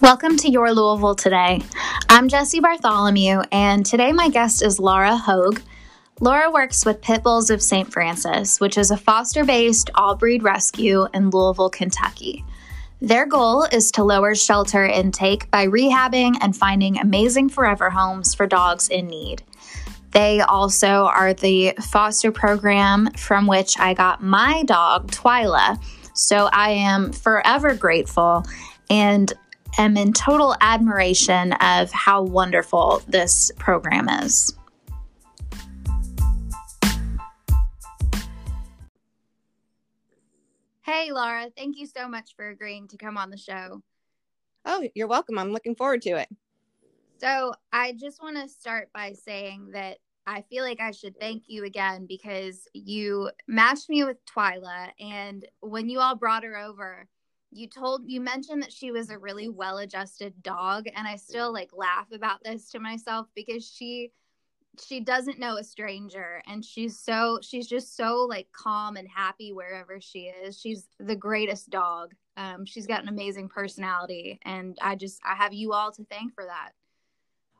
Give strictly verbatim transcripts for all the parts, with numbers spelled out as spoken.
Welcome to Your Louisville Today. I'm Jessie Bartholomew, and today my guest is Laura Hogue. Laura works with Pit Bulls of Saint Francis, which is a foster-based all-breed rescue in Louisville, Kentucky. Their goal is to lower shelter intake by rehabbing and finding amazing forever homes for dogs in need. They also are the foster program from which I got my dog, Twyla, so I am forever grateful and am in total admiration of how wonderful this program is. Hey, Laura, thank you so much for agreeing to come on the show. Oh, you're welcome. I'm looking forward to it. So I just want to start by saying that I feel like I should thank you again because you matched me with Twyla, and when you all brought her over, you told, you mentioned that she was a really well-adjusted dog, and I still like laugh about this to myself because she she doesn't know a stranger, and she's so she's just so like calm and happy wherever she is. She's the greatest dog. Um, she's got an amazing personality, and I just I have you all to thank for that.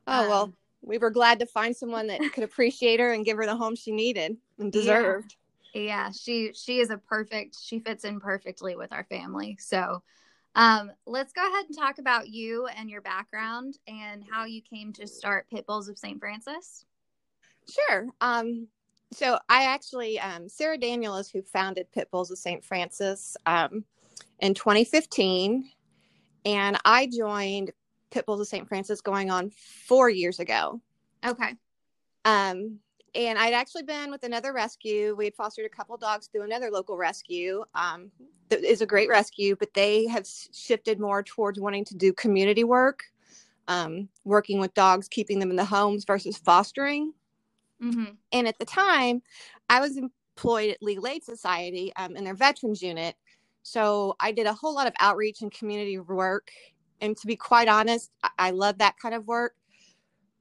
Oh um, well, we were glad to find someone that could appreciate her and give her the home she needed and deserved. Yeah, yeah she she is a perfect. She fits in perfectly with our family. So, um, let's go ahead and talk about you and your background and how you came to start Pit Bulls of Saint Francis. Sure. Um, so I actually, um, Sarah Daniel is who founded Pit Bulls of Saint Francis um, in twenty fifteen. And I joined Pit Bulls of Saint Francis going on four years ago. Okay. Um, and I'd actually been with another rescue. We had fostered a couple dogs through another local rescue. Um, that is a great rescue, but they have shifted more towards wanting to do community work, um, working with dogs, keeping them in the homes versus fostering. Mm-hmm. And at the time, I was employed at Legal Aid Society um, in their veterans unit. So I did a whole lot of outreach and community work. And to be quite honest, I, I love that kind of work.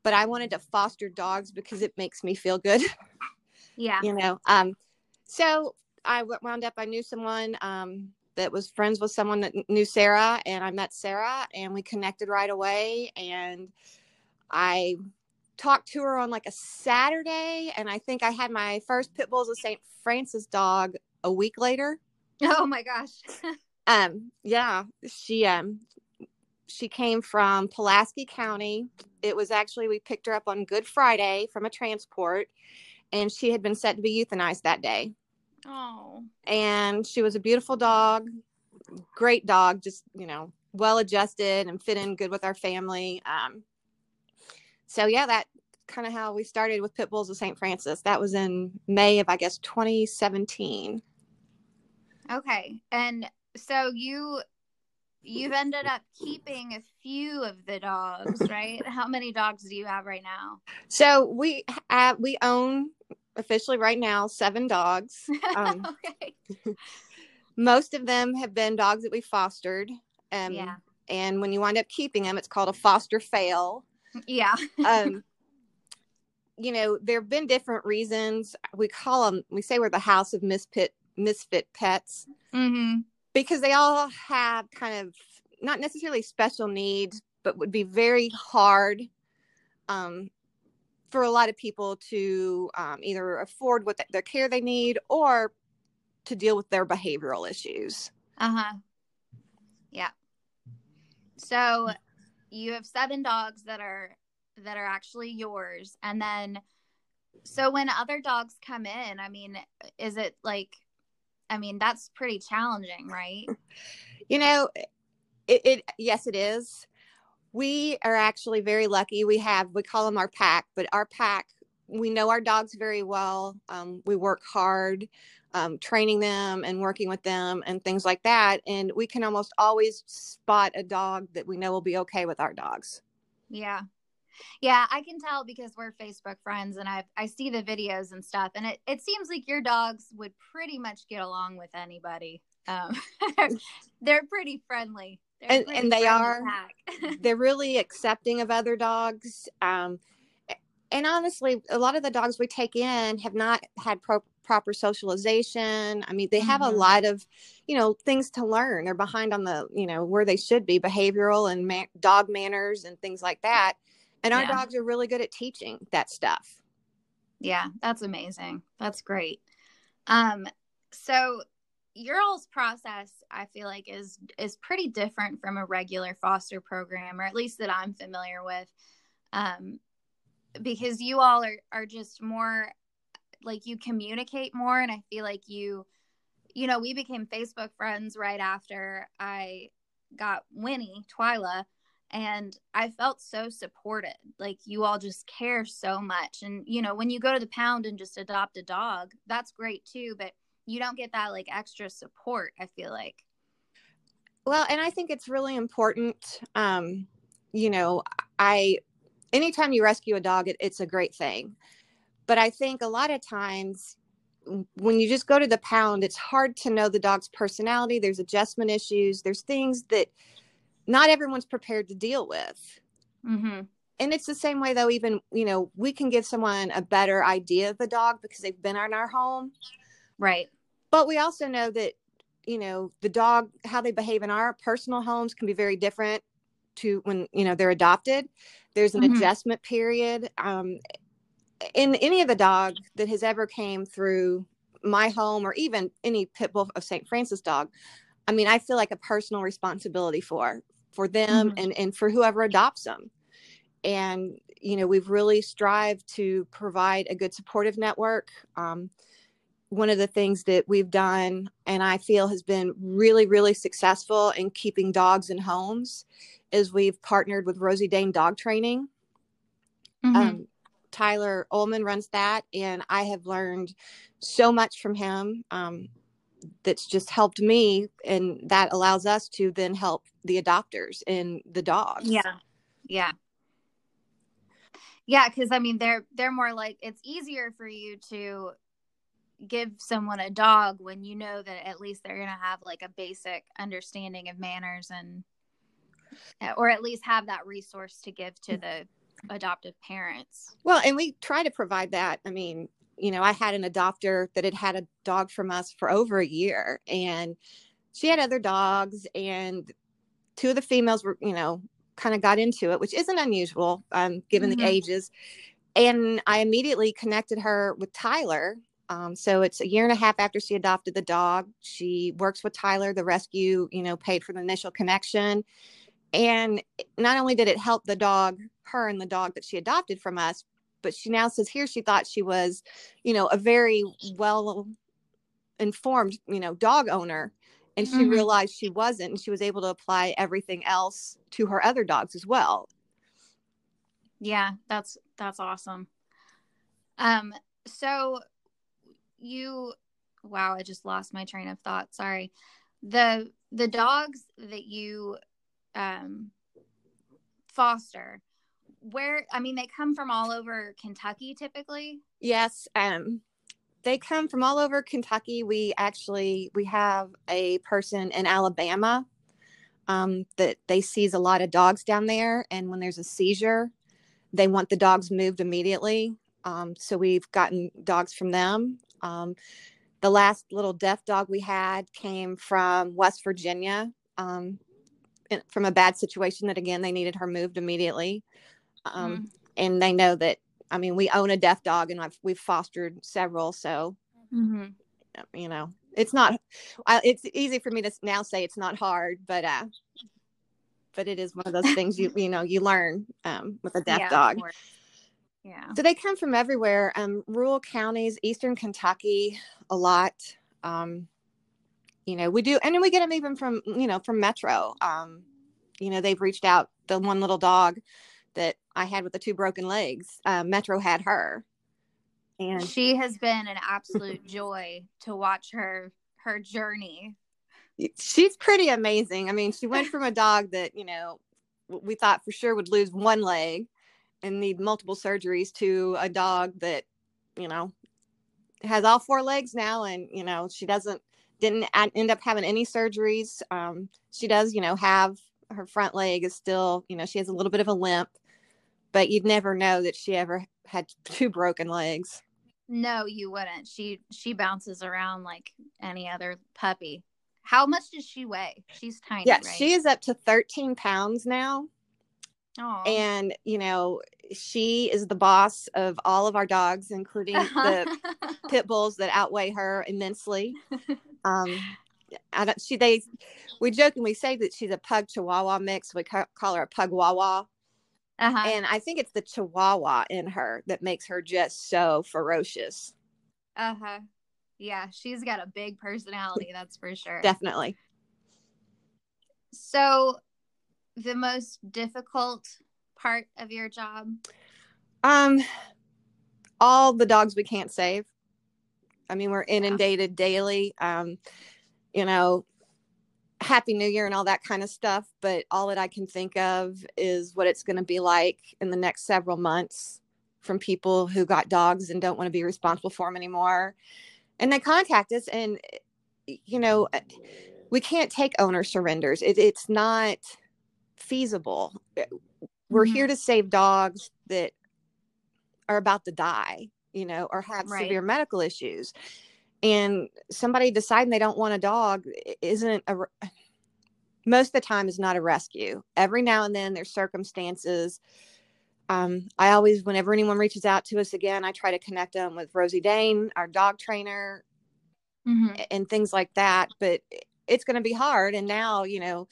But I wanted to foster dogs because it makes me feel good. Yeah. You know, um, so I wound up, I knew someone um, that was friends with someone that knew Sarah. And I met Sarah and we connected right away. And I talked to her on like a Saturday, and I think I had my first Pit Bulls of Saint Francis dog a week later. Oh my gosh. um, yeah, she um, she came from Pulaski County. It was actually, we picked her up on Good Friday from a transport, and she had been set to be euthanized that day. Oh. And she was a beautiful dog, great dog, just, you know, well-adjusted and fit in good with our family. Um, So, yeah, that kind of how we started with Pit Bulls of Saint Francis. That was in May of, I guess, twenty seventeen. Okay. And so you, you've ended up keeping a few of the dogs, right? How many dogs do you have right now? So we have, we own officially right now seven dogs. Um, okay. Most of them have been dogs that we fostered. Um, yeah. And when you wind up keeping them, it's called a foster fail. Yeah. um, you know, there have been different reasons. We call them, we say we're the house of misfit, misfit pets mm-hmm. because they all have kind of not necessarily special needs, but would be very hard um, for a lot of people to um, either afford what the, their care they need or to deal with their behavioral issues. Uh-huh. Yeah. So you have seven dogs that are that are actually yours. And then, so when other dogs come in, I mean, is it like, I mean, that's pretty challenging, right? You know, it, it yes, it is. We are actually very lucky. We have, we call them our pack, but our pack, we know our dogs very well. Um, we work hard um, training them and working with them and things like that. And we can almost always spot a dog that we know will be okay with our dogs. Yeah. Yeah. I can tell because we're Facebook friends and I I see the videos and stuff, and it, it seems like your dogs would pretty much get along with anybody. Um, they're pretty friendly. They're and pretty and they friendly are, they're really accepting of other dogs. Um, And honestly, a lot of the dogs we take in have not had pro- proper socialization. I mean, they have mm-hmm. a lot of, you know, things to learn. They're behind on the, you know, where they should be, behavioral and ma- dog manners and things like that. And our yeah. dogs are really good at teaching that stuff. Yeah, that's amazing. That's great. Um, so your all's process, I feel like, is is pretty different from a regular foster program, or at least that I'm familiar with, um, because you all are, are just more like you communicate more. And I feel like you, you know, we became Facebook friends right after I got Winnie, Twyla, and I felt so supported. Like, you all just care so much. And, you know, when you go to the pound and just adopt a dog, that's great too, but you don't get that like extra support, I feel like. Well, and I think it's really important. Um, you know, I, anytime you rescue a dog, it, it's a great thing. But I think a lot of times when you just go to the pound, it's hard to know the dog's personality. There's adjustment issues. There's things that not everyone's prepared to deal with. Mm-hmm. And it's the same way, though. Even, you know, we can give someone a better idea of the dog because they've been in our home. Right. But we also know that, you know, the dog, how they behave in our personal homes can be very different to when, you know, they're adopted. There's an mm-hmm. adjustment period. Um, in any of the dog that has ever came through my home, or even any pit bull of Saint Francis dog, I mean, I feel like a personal responsibility for, for them mm-hmm. and, and for whoever adopts them. And, you know, we've really strived to provide a good supportive network. Um, one of the things that we've done, and I feel has been really, really successful in keeping dogs in homes, is we've partnered with Rosie Dane Dog Training. Mm-hmm. Um, Tyler Ullman runs that, and I have learned so much from him, um, that's just helped me, and that allows us to then help the adopters and the dogs. Yeah. Yeah. Yeah. Cause I mean, they're, they're more like, it's easier for you to give someone a dog when you know that at least they're going to have like a basic understanding of manners, and, or at least have that resource to give to the adoptive parents. Well, and we try to provide that. I mean, you know, I had an adopter that had had a dog from us for over a year, and she had other dogs, and two of the females were, you know, kind of got into it, which isn't unusual, um, given mm-hmm. the ages. And I immediately connected her with Tyler. Um, so it's a year and a half after she adopted the dog. She works with Tyler. The rescue, you know, paid for the initial connection. And not only did it help the dog, her and the dog that she adopted from us, but she now says here she thought she was, you know, a very well-informed, you know, dog owner. And she mm-hmm. realized she wasn't, and she was able to apply everything else to her other dogs as well. Yeah, that's, that's awesome. Um, so you, wow, I just lost my train of thought. Sorry. The, the dogs that you, um, foster, where, I mean, they come from all over Kentucky typically? Yes. Um, they come from all over Kentucky. We actually, we have a person in Alabama, um, that they sees a lot of dogs down there. And when there's a seizure, they want the dogs moved immediately. Um, so we've gotten dogs from them. Um, the last little deaf dog we had came from West Virginia, um, from a bad situation that, again, they needed her moved immediately. Um, mm-hmm. And they know that, I mean, we own a deaf dog, and I've, we've fostered several. So, mm-hmm. you know, it's not, I, it's easy for me to now say it's not hard, but, uh, but it is one of those things you, you know, you learn, um, with a deaf yeah, dog. Yeah. So they come from everywhere. Um, rural counties, Eastern Kentucky, a lot, um, you know, we do. And then we get them even from, you know, from Metro. Um, you know, they've reached out. The one little dog that I had with the two broken legs, uh, Metro had her. And she has been an absolute joy to watch her, her journey. She's pretty amazing. I mean, she went from a dog that, you know, we thought for sure would lose one leg and need multiple surgeries to a dog that, you know, has all four legs now. And, you know, she doesn't, didn't end up having any surgeries. Um, she does, you know, have her front leg is still, you know, she has a little bit of a limp, but you'd never know that she ever had two broken legs. No, you wouldn't. She she bounces around like any other puppy. How much does she weigh? She's tiny, yeah, right? She is up to thirteen pounds now. Aww. And, you know, she is the boss of all of our dogs, including the pit bulls that outweigh her immensely. Um, I don't, she, they, we joke and we say that she's a pug chihuahua mix. We ca- call her a pug wawa. Uh-huh. And I think it's the chihuahua in her that makes her just so ferocious. Uh-huh. Yeah, she's got a big personality, that's for sure. Definitely. So, the most difficult part of your job? Um, all the dogs we can't save. I mean, we're inundated yeah. daily. Um, you know, Happy New Year and all that kind of stuff. But all that I can think of is what it's going to be like in the next several months from people who got dogs and don't want to be responsible for them anymore. And they contact us, and, you know, we can't take owner surrenders. It, it's not feasible. We're mm-hmm. here to save dogs that are about to die, you know, or have right. severe medical issues. And somebody deciding they don't want a dog isn't a, most of the time is not a rescue. Every now and then there's circumstances. Um, I always, whenever anyone reaches out to us again, I try to connect them with Rosie Dane, our dog trainer, mm-hmm. and things like that. But it's going to be hard. And now, you know,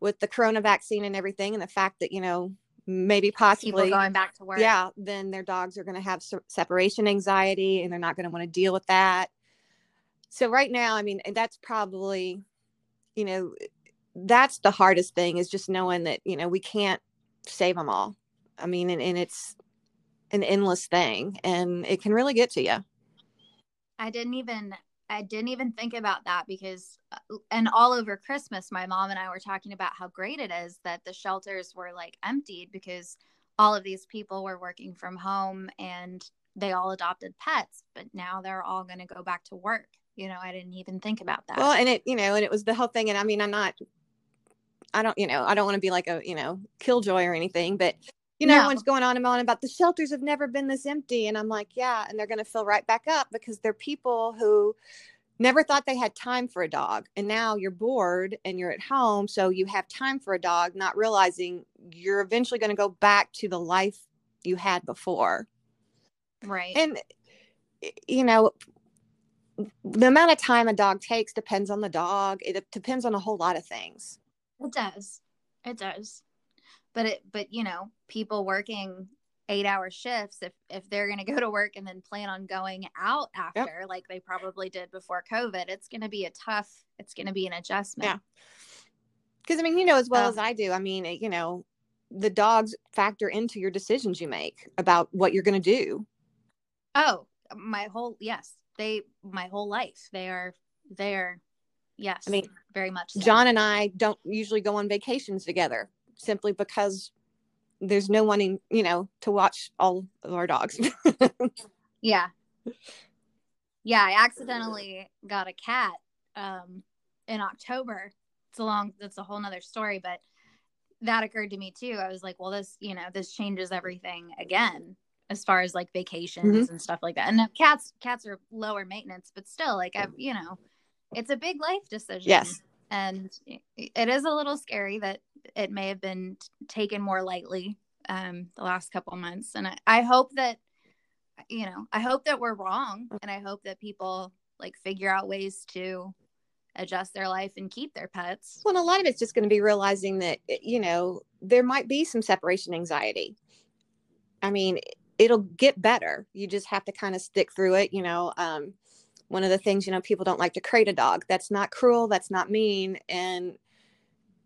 with the corona vaccine and everything, and the fact that, you know, maybe possibly people going back to work, yeah, then their dogs are going to have se- separation anxiety, and they're not going to want to deal with that. So right now, I mean, and that's probably, you know, that's the hardest thing, is just knowing that, you know, we can't save them all. I mean, and, and it's an endless thing, and it can really get to you. I didn't even, I didn't even think about that, because, and all over Christmas, my mom and I were talking about how great it is that the shelters were like emptied, because all of these people were working from home and they all adopted pets, but now they're all going to go back to work. You know, I didn't even think about that. Well, and it, you know, and it was the whole thing. And I mean, I'm not, I don't, you know, I don't want to be like a, you know, killjoy or anything, but you know, no. everyone's going on and on about the shelters have never been this empty. And I'm like, yeah, and they're going to fill right back up, because they're people who never thought they had time for a dog. And now you're bored and you're at home, so you have time for a dog, not realizing you're eventually going to go back to the life you had before. Right. And, you know, the amount of time a dog takes depends on the dog. It depends on a whole lot of things. It does. It does. But, it, but you know, people working eight-hour shifts, if, if they're going to go to work and then plan on going out after, yep. like they probably did before COVID, it's going to be a tough, it's going to be an adjustment. Yeah. Because, I mean, you know, as well um, as I do, I mean, you know, the dogs factor into your decisions you make about what you're going to do. Oh, my whole, yes, they, my whole life, they are, they are, yes, I mean, very much so. John and I don't usually go on vacations together, simply because there's no one in, you know, to watch all of our dogs. yeah. Yeah. I accidentally got a cat, um, in October. It's a long, that's a whole nother story, but that occurred to me too. I was like, well, this, you know, this changes everything again, as far as like vacations mm-hmm. and stuff like that. And cats, cats are lower maintenance, but still like, I've, you know, it's a big life decision. Yes. And it is a little scary that it may have been taken more lightly um, the last couple of months. And I, I hope that, you know, I hope that we're wrong. And I hope that people like figure out ways to adjust their life and keep their pets. Well, and a lot of it's just going to be realizing that, you know, there might be some separation anxiety. I mean, it'll get better. You just have to kind of stick through it, you know. Um, one of the things, you know, people don't like to crate a dog. That's not cruel. That's not mean. And,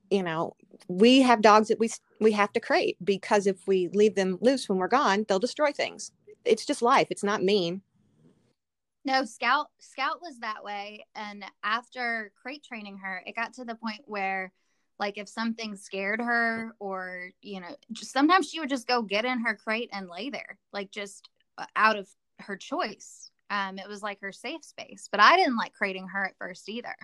you know, we have dogs that we we have to crate, because if we leave them loose when we're gone, they'll destroy things. It's just life. It's not mean. No, Scout Scout was that way. And after crate training her, it got to the point where, like, if something scared her or, you know, just, sometimes she would just go get in her crate and lay there, like, just out of her choice. Um, it was like her safe space. But I didn't like crating her at first either.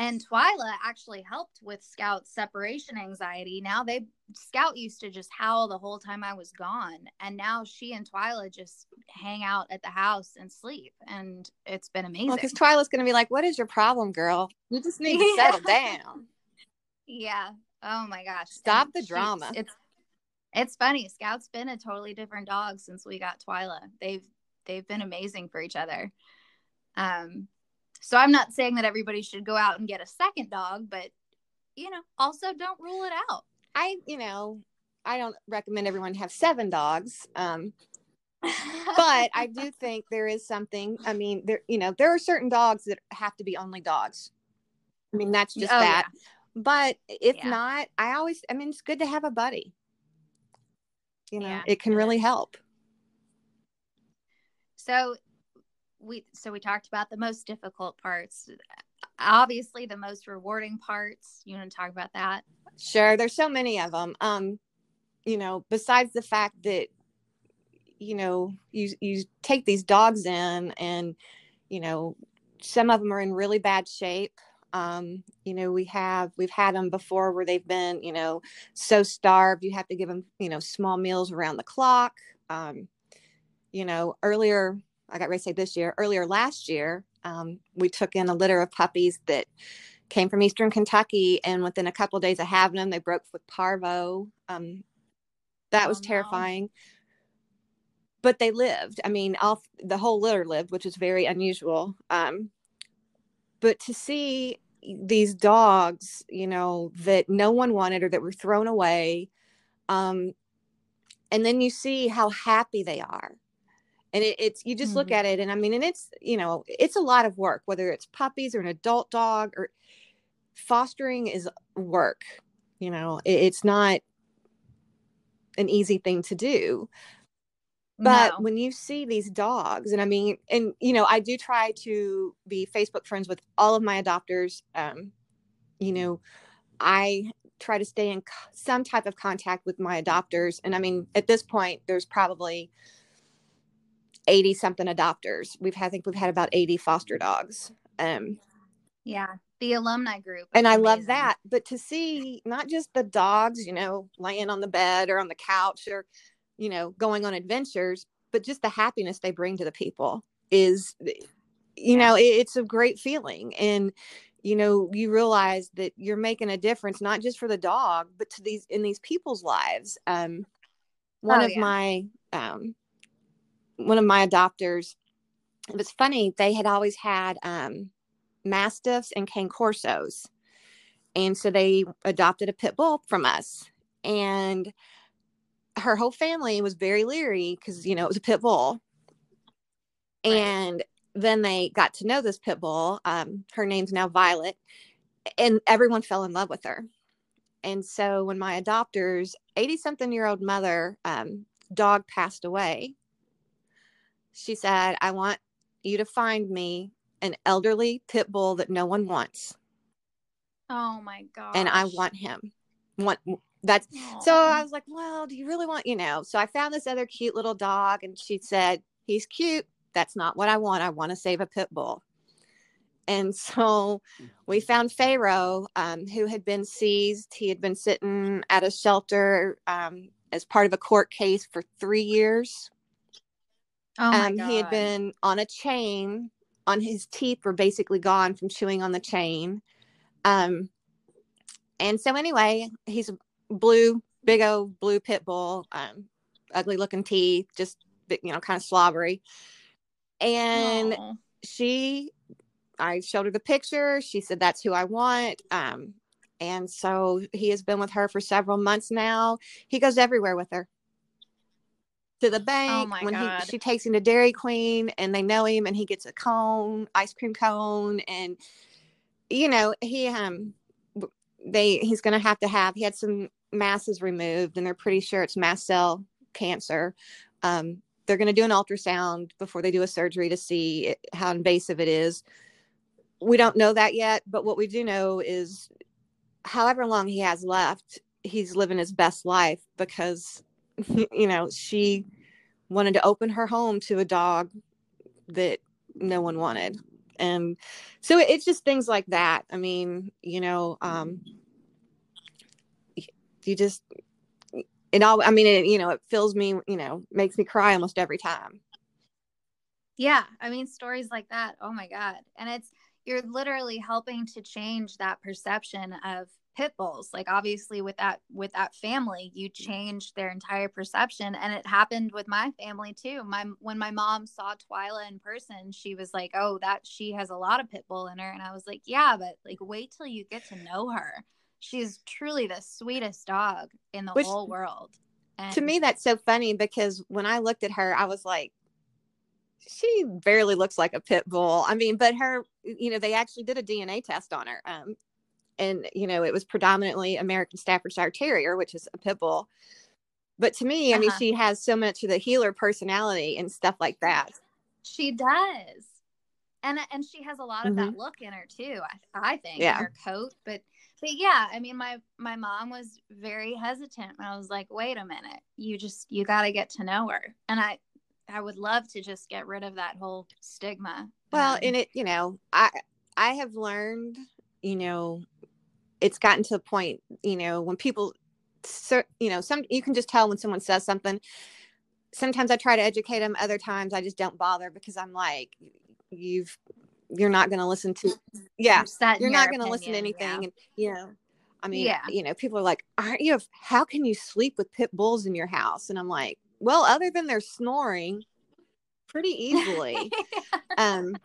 And Twyla actually helped with Scout's separation anxiety. Now they Scout used to just howl the whole time I was gone. And now she and Twyla just hang out at the house and sleep. And it's been amazing. Because well, Twyla's going to be like, what is your problem, girl? You just need to settle down. Yeah. Oh, my gosh. Stop and the drama. It's it's funny. Scout's been a totally different dog since we got Twyla. They've they've been amazing for each other. Um. So I'm not saying that everybody should go out and get a second dog, but, you know, also don't rule it out. I, you know, I don't recommend everyone have seven dogs. Um, but I do think there is something, I mean, there, you know, there are certain dogs that have to be only dogs. I mean, that's just oh, that. Yeah. But if yeah. not, I always, I mean, it's good to have a buddy. You know, yeah. it can really help. So We so we talked about the most difficult parts. Obviously, the most rewarding parts. You want to talk about that? Sure. There's so many of them. Um, you know, besides the fact that, you know, you you take these dogs in, and you know, some of them are in really bad shape. Um, you know, we have we've had them before where they've been, you know, so starved you have to give them, you know, small meals around the clock. Um, you know, earlier. I got ready to say this year, earlier last year, um, we took in a litter of puppies that came from Eastern Kentucky. And within a couple of days of having them, they broke with Parvo. Um, that oh, was terrifying, no. But they lived. I mean, all, the whole litter lived, which is very unusual. Um, but to see these dogs, you know, that no one wanted or that were thrown away. Um, and then you see how happy they are. And it, it's, you just mm-hmm. look at it and I mean, and it's, you know, it's a lot of work, whether it's puppies or an adult dog, or fostering is work. You know, it, it's not an easy thing to do, but no. when you see these dogs, and I mean, and, you know, I do try to be Facebook friends with all of my adopters. Um, you know, I try to stay in some type of contact with my adopters. And I mean, at this point, there's probably eighty something adopters. We've had, I think we've had about eighty foster dogs. Um, yeah. The alumni group. And I amazing. love that. But to see not just the dogs, you know, laying on the bed or on the couch or, you know, going on adventures, but just the happiness they bring to the people is, you yeah. know, it, it's a great feeling. And, you know, you realize that you're making a difference, not just for the dog, but to these, in these people's lives. Um, one oh, of yeah. my, um, one of my adopters, it was funny. They had always had, um, Mastiffs and Cane Corsos. And so they adopted a pit bull from us, and her whole family was very leery because, you know, it was a pit bull. Right. And then they got to know this pit bull. Um, her name's now Violet, and everyone fell in love with her. And so when my adopter's eighty something year old mother, um, dog passed away, she said, I want you to find me an elderly pit bull that no one wants. Oh, my God. And I want him. Want that's Aww. So I was like, well, do you really want, you know? So I found this other cute little dog, and she said, he's cute. That's not what I want. I want to save a pit bull. And so we found Pharaoh, um, who had been seized. He had been sitting at a shelter um, as part of a court case for three years. Oh my um, God. He had been on a chain, on his teeth were basically gone from chewing on the chain. Um, and so anyway, he's a blue, big old blue pit bull, um, ugly looking teeth, just, you know, kind of slobbery. And Aww. she, I showed her the picture. She said, that's who I want. Um, and so he has been with her for several months now. He goes everywhere with her. To the bank, oh when he, she takes him to Dairy Queen, and they know him, and he gets a cone, ice cream cone, and you know he um they he's going to have to have he had some masses removed, and they're pretty sure it's mast cell cancer. Um, they're going to do an ultrasound before they do a surgery to see it, how invasive it is. We don't know that yet, but what we do know is, however long he has left, he's living his best life because. You know, she wanted to open her home to a dog that no one wanted. And so it's just things like that. I mean, you know, um, you just, it all, I mean, it, you know, it fills me, you know, makes me cry almost every time. Yeah. I mean, stories like that. Oh my God. And it's, you're literally helping to change that perception of pit bulls. Like obviously with that, with that family, you changed their entire perception. And it happened with my family too. My, when my mom saw Twyla in person, she was like, oh, that she has a lot of pit bull in her. And I was like, yeah, but like, wait till you get to know her. She's truly the sweetest dog in the Which, whole world. And to me, that's so funny because when I looked at her, I was like, she barely looks like a pit bull. I mean, but her, you know, they actually did a D N A test on her. Um, and, you know, it was predominantly American Staffordshire Terrier, which is a pit bull. But to me, I uh-huh. mean, she has so much of the healer personality and stuff like that. She does. And and she has a lot of mm-hmm. that look in her, too, I, I think, yeah. in her coat. But, but yeah, I mean, my, my mom was very hesitant. And I was like, wait a minute. You just, you got to get to know her. And I, I would love to just get rid of that whole stigma. Well, um, and it, you know, I, I have learned, you know, it's gotten to a point, you know, when people, so, you know, some, you can just tell when someone says something. Sometimes I try to educate them. Other times I just don't bother because I'm like, you've, you're not going to listen to, yeah, you're, you're not going to listen to anything. Yeah. And, you know, I mean, yeah. you know, people are like, aren't you, how can you sleep with pit bulls in your house? And I'm like, well, other than they're snoring pretty easily, um,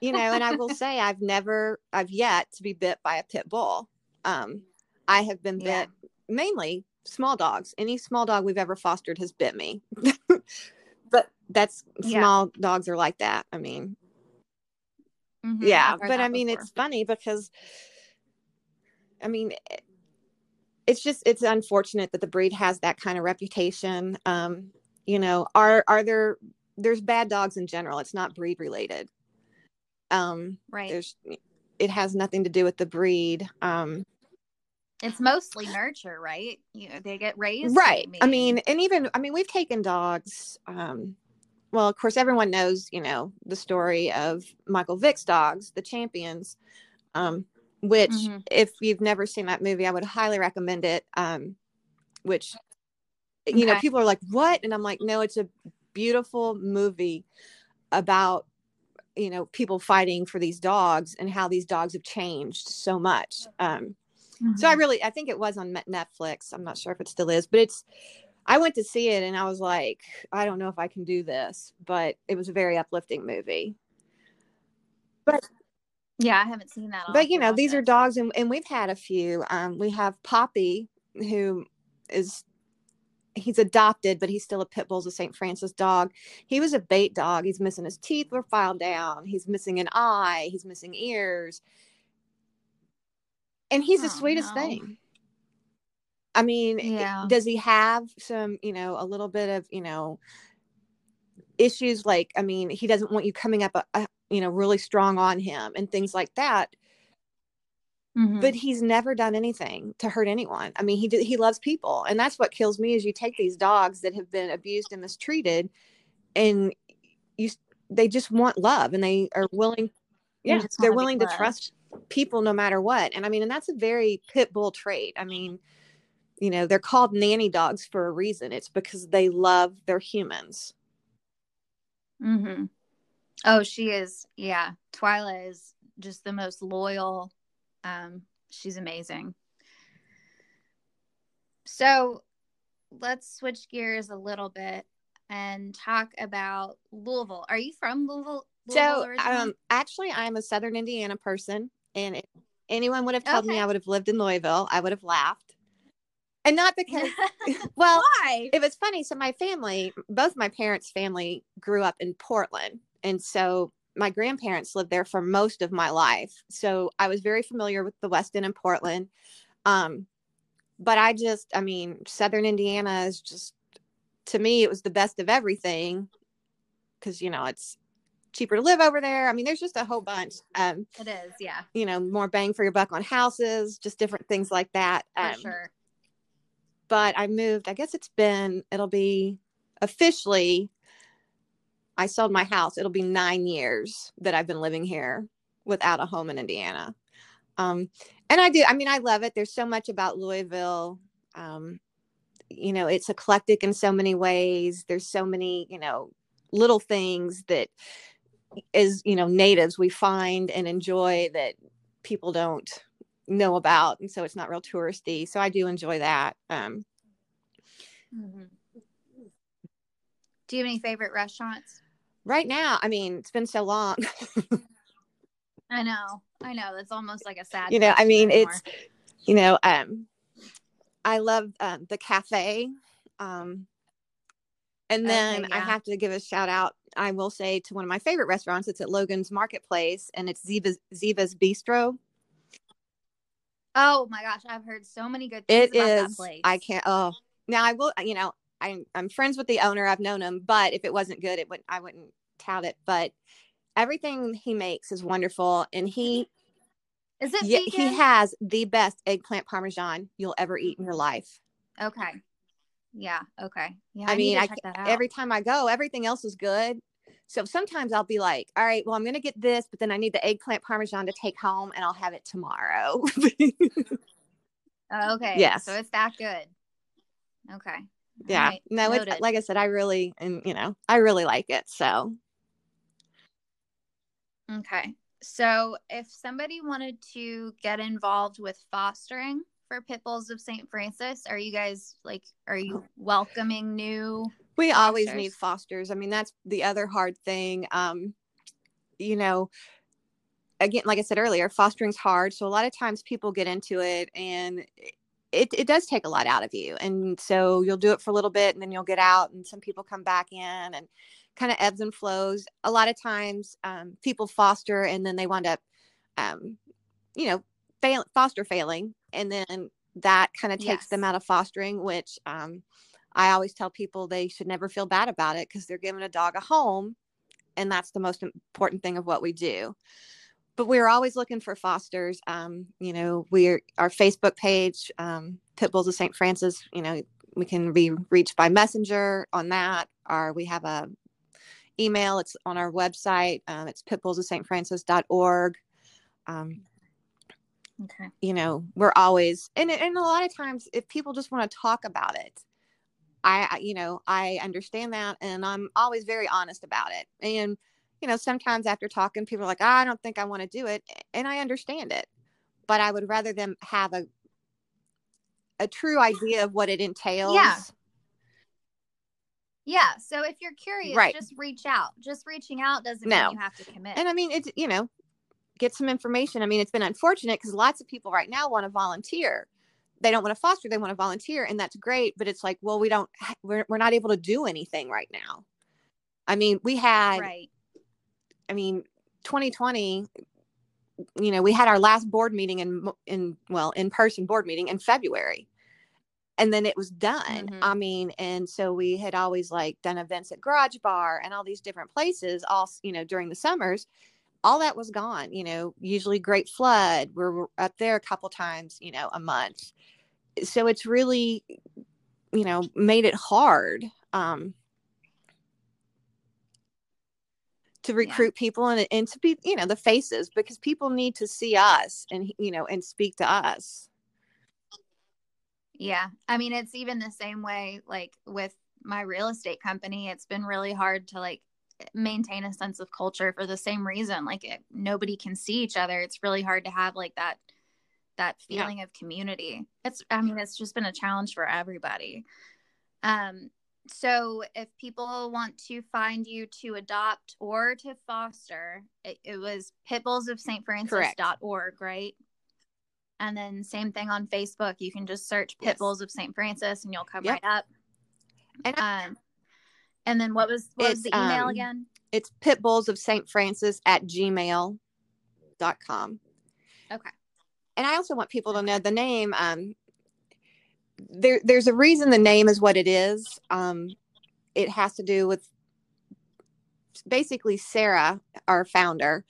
you know, and I will say I've never, I've yet to be bit by a pit bull. Um, I have been yeah. bit mainly small dogs. Any small dog we've ever fostered has bit me, but that's small yeah. dogs are like that. I mean, mm-hmm, yeah, but I mean, before. It's funny because I mean, it, It's just, it's unfortunate that the breed has that kind of reputation. Um, you know, are, are there, there's bad dogs in general. It's not breed related. Um, right. There's, it has nothing to do with the breed. Um, it's mostly nurture, right? You know, they get raised. Right. I mean, and even, I mean, we've taken dogs. Um, well, of course, everyone knows, you know, the story of Michael Vick's dogs, the Champions, um, which mm-hmm. if you've never seen that movie, I would highly recommend it. Um, which, okay. you know, people are like, what? And I'm like, no, it's a beautiful movie about, you know, people fighting for these dogs and how these dogs have changed so much. Um, mm-hmm. So I really, I think it was on Netflix. I'm not sure if it still is, but it's, I went to see it and I was like, I don't know if I can do this, but it was a very uplifting movie. But yeah, I haven't seen that. But, you know, these are dogs and, and we've had a few. Um, we have Poppy, who is he's adopted, but he's still a Pit Bulls of Saint Francis dog. He was a bait dog. He's missing his teeth were filed down. He's missing an eye. He's missing ears. And he's oh, the sweetest no. thing. I mean, yeah. does he have some, you know, a little bit of, you know, issues like, I mean, he doesn't want you coming up a, a you know, really strong on him and things like that. Mm-hmm. But he's never done anything to hurt anyone. I mean, he did, he loves people. And that's what kills me is you take these dogs that have been abused and mistreated and you, they just want love and they are willing. Yeah. They're willing to trust people no matter what. And I mean, and that's a very pit bull trait. I mean, you know, they're called nanny dogs for a reason. It's because they love their humans. Mm-hmm. Oh, she is. Yeah. Twyla is just the most loyal. Um, she's amazing. So let's switch gears a little bit and talk about Louisville. Are you from Louisville? Louisville so originally? um, actually, I'm a Southern Indiana person. And if anyone would have told okay. me I would have lived in Louisville, I would have laughed. And not because, well, Why? It was funny. So my family, both my parents' family grew up in Portland. And so my grandparents lived there for most of my life. So I was very familiar with the West End and Portland. Um, but I just, I mean, Southern Indiana is just, to me, it was the best of everything. Cause you know, it's cheaper to live over there. I mean, there's just a whole bunch. Um, it is. Yeah. You know, more bang for your buck on houses, just different things like that. Um, for sure. But I moved, I guess it's been, it'll be officially I sold my house. It'll be nine years that I've been living here without a home in Indiana. Um, and I do. I mean, I love it. There's so much about Louisville. Um, you know, it's eclectic in so many ways. There's so many, you know, little things that as, you know, natives we find and enjoy that people don't know about. And so it's not real touristy. So I do enjoy that. Um, mm-hmm. Do you have any favorite restaurants? Right now, I mean, it's been so long. I know. I know. That's almost like a sad. You know, I mean, anymore. It's, you know, um, I love uh, the cafe. Um, and then okay, yeah. I have to give a shout out. I will say to one of my favorite restaurants. It's at Logan's Marketplace, and it's Ziva's, Ziva's Bistro. Oh my gosh, I've heard so many good things it about is, that place. I can't. Oh, now I will. You know, I I'm friends with the owner. I've known him, but if it wasn't good, it would I wouldn't tout it. But everything he makes is wonderful, and he is it. Yeah, he has the best eggplant parmesan you'll ever eat in your life. Okay. Yeah. Okay. Yeah. I, I mean, I, every time I go, everything else is good. So sometimes I'll be like, all right, well, I'm going to get this, but then I need the eggplant parmesan to take home and I'll have it tomorrow. Okay. Yes. So it's that good. Okay. Yeah. Right. No, it's, like I said, I really, and you know, I really like it. So. Okay. So if somebody wanted to get involved with fostering for Pit Bulls of Saint Francis, are you guys like, are you welcoming new? We fosters? Always need fosters. I mean, that's the other hard thing. Um, you know, again, like I said earlier, fostering's hard. So a lot of times people get into it and it, it does take a lot out of you. And so you'll do it for a little bit and then you'll get out and some people come back in and kind of ebbs and flows. A lot of times um, people foster and then they wind up, um, you know, fail, foster failing. And then that kind of takes yes. them out of fostering, which um, I always tell people they should never feel bad about it because they're giving a dog a home. And that's the most important thing of what we do. But we're always looking for fosters. Um, you know, we're our Facebook page, um, Pit Bulls of Saint Francis, you know, we can be reached by messenger on that. Or we have a email. It's on our website. Um, it's pit bulls of saint francis dot org. Um Okay. You know, we're always, and and a lot of times if people just want to talk about it, I, I, you know, I understand that and I'm always very honest about it. And, you know, sometimes after talking, people are like, oh, I don't think I want to do it. And I understand it, but I would rather them have a, a true idea of what it entails. Yeah. Yeah. So if you're curious, right. just reach out, just reaching out doesn't no. mean you have to commit. And I mean, it's, you know, get some information. I mean, it's been unfortunate because lots of people right now want to volunteer. They don't want to foster. They want to volunteer. And that's great. But it's like, well, we don't, we're, we're not able to do anything right now. I mean, we had, right. I mean, twenty twenty, you know, we had our last board meeting in, in, well, in-person board meeting in February. And then it was done. Mm-hmm. I mean, and so we had always like done events at Garage Bar and all these different places all, you know, during the summers. All that was gone, you know, usually Great Flood. We're up there a couple times, you know, a month. So it's really, you know, made it hard um, to recruit yeah. people and, and to be, you know, the faces because people need to see us and, you know, and speak to us. Yeah. I mean, it's even the same way, like with my real estate company, it's been really hard to like, maintain a sense of culture for the same reason. Like it, nobody can see each other. It's really hard to have like that, that feeling yeah. of community. It's, I mean, it's just been a challenge for everybody. Um, so if people want to find you to adopt or to foster, it, it was pit bulls of saint francis dot org, right? And then same thing on Facebook. You can just search yes. Pit Bulls of Saint Francis and you'll come yep. right up. And I- um, And then what was, what was the email um, again? It's pit bulls of saint francis at gmail dot com. Okay. And I also want people to know the name. Um, there, there's a reason the name is what it is. Um, it has to do with basically Sarah, our founder,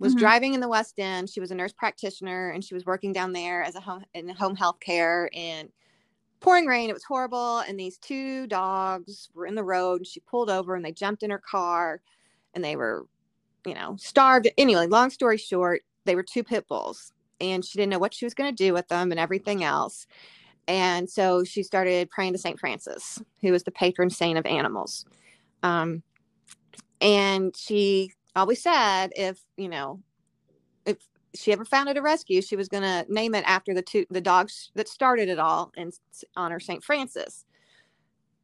was mm-hmm. driving in the West End. She was a nurse practitioner and she was working down there as a home in home health care and pouring rain. It was horrible. And these two dogs were in the road. And she pulled over and they jumped in her car and they were, you know, starved. Anyway, long story short, they were two pit bulls and she didn't know what she was going to do with them and everything else. And so she started praying to Saint Francis, who is the patron saint of animals. Um, and she always said if, you know, if she ever founded a rescue, she was going to name it after the two, the dogs that started it all and honor Saint Francis.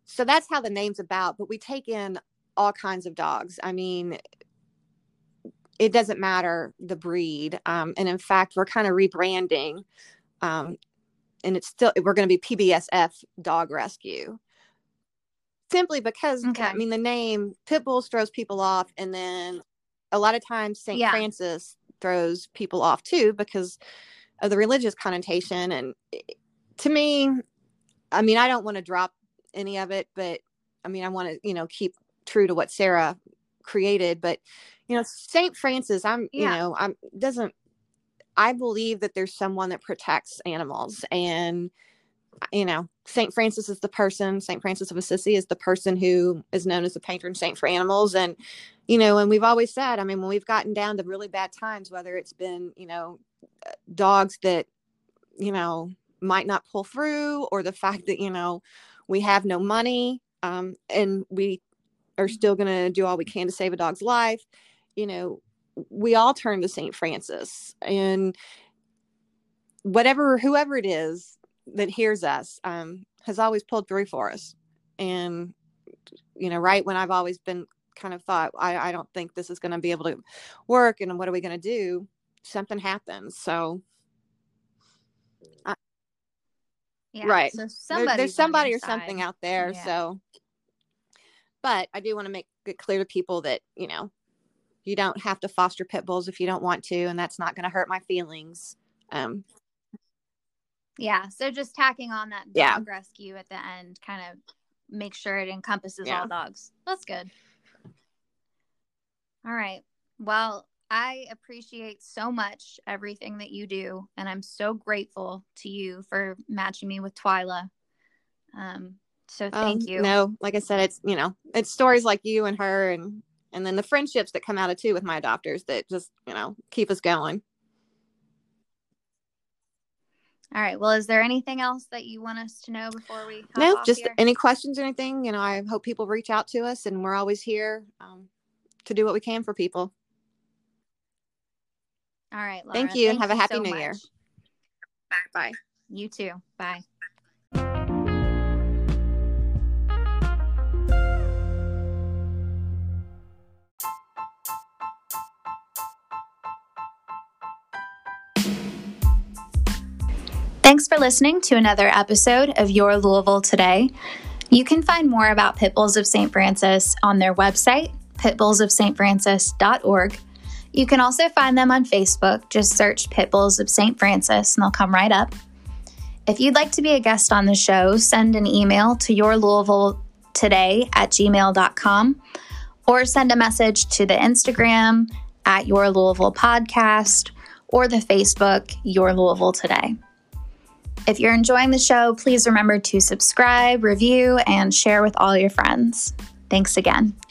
So that's how the name's about, but we take in all kinds of dogs. I mean, it doesn't matter the breed. Um, and in fact, we're kind of rebranding, um, and it's still, we're going to be P B S F Dog Rescue simply because, okay. I mean, the name pit bulls throws people off. And then a lot of times Saint Yeah. Francis throws people off too, because of the religious connotation. And to me, I mean, I don't want to drop any of it, but I mean, I want to, you know, keep true to what Sarah created, but you know, Saint Francis, I'm, yeah. you know, I'm doesn't, I believe that there's someone that protects animals, and, you know, Saint Francis is the person, Saint Francis of Assisi is the person who is known as the patron saint for animals. And, you know, and we've always said, I mean, when we've gotten down to really bad times, whether it's been, you know, dogs that, you know, might not pull through, or the fact that, you know, we have no money, um, and we are still going to do all we can to save a dog's life, you know, we all turn to Saint Francis, and whatever, whoever it is that hears us, um, has always pulled through for us. And, you know, right when I've always been kind of thought, I, I don't think this is going to be able to work. And what are we going to do? Something happens. So. I, yeah, right. So there, there's somebody or something out there. Yeah. So, but I do want to make it clear to people that, you know, you don't have to foster pit bulls if you don't want to, and that's not going to hurt my feelings. Um, yeah. So just tacking on that dog yeah. rescue at the end, kind of make sure it encompasses yeah. all dogs. That's good. All right. Well, I appreciate so much everything that you do, and I'm so grateful to you for matching me with Twyla. Um, so thank um, you. No, like I said, it's, you know, it's stories like you and her and, And then the friendships that come out of too with my adopters that just, you know, keep us going. All right. Well, is there anything else that you want us to know before we? No, just here? Any questions or anything. You know, I hope people reach out to us, and we're always here um, to do what we can for people. All right. Laura, thank you. Thank Have you a happy so new much. Year. Bye. Bye. You too. Bye. Thanks for listening to another episode of Your Louisville Today. You can find more about Pit Bulls of Saint Francis on their website, pit bulls of saint francis dot org. You can also find them on Facebook. Just search Pit Bulls of Saint Francis and they'll come right up. If you'd like to be a guest on the show, send an email to your louisville today at gmail dot com or send a message to the Instagram at Your Louisville Podcast or the Facebook Your Louisville Today. If you're enjoying the show, please remember to subscribe, review, and share with all your friends. Thanks again.